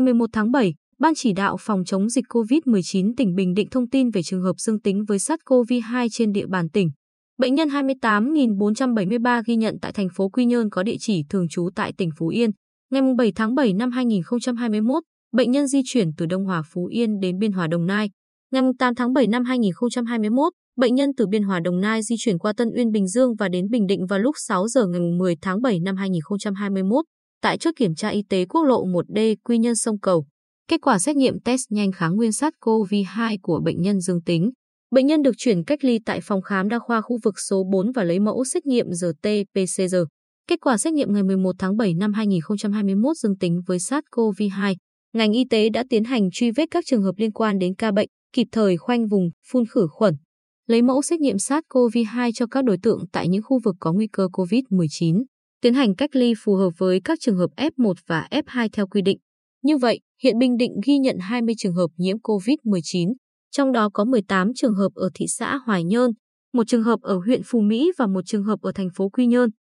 Ngày 11 tháng 7, Ban chỉ đạo phòng chống dịch COVID-19 tỉnh Bình Định thông tin về trường hợp dương tính với SARS-CoV-2 trên địa bàn tỉnh. Bệnh nhân 28.473 ghi nhận tại thành phố Quy Nhơn có địa chỉ thường trú tại tỉnh Phú Yên. Ngày 7 tháng 7 năm 2021, bệnh nhân di chuyển từ Đông Hòa, Phú Yên đến Biên Hòa, Đồng Nai. Ngày 8 tháng 7 năm 2021, bệnh nhân từ Biên Hòa, Đồng Nai di chuyển qua Tân Uyên, Bình Dương và đến Bình Định vào lúc 6 giờ ngày 10 tháng 7 năm 2021 tại chốt kiểm tra y tế quốc lộ 1D Quy Nhơn Sông Cầu. Kết quả xét nghiệm test nhanh kháng nguyên SARS-CoV-2 của bệnh nhân dương tính. Bệnh nhân được chuyển cách ly tại phòng khám đa khoa khu vực số 4 và lấy mẫu xét nghiệm RT-PCR. Kết quả xét nghiệm ngày 11 tháng 7 năm 2021 dương tính với SARS-CoV-2. Ngành y tế đã tiến hành truy vết các trường hợp liên quan đến ca bệnh, kịp thời khoanh vùng, phun khử khuẩn, lấy mẫu xét nghiệm SARS-CoV-2 cho các đối tượng tại những khu vực có nguy cơ COVID-19, tiến hành cách ly phù hợp với các trường hợp F1 và F2 theo quy định. Như vậy, hiện Bình Định ghi nhận 20 trường hợp nhiễm COVID-19, trong đó có 18 trường hợp ở thị xã Hoài Nhơn, 1 trường hợp ở huyện Phú Mỹ và 1 trường hợp ở thành phố Quy Nhơn.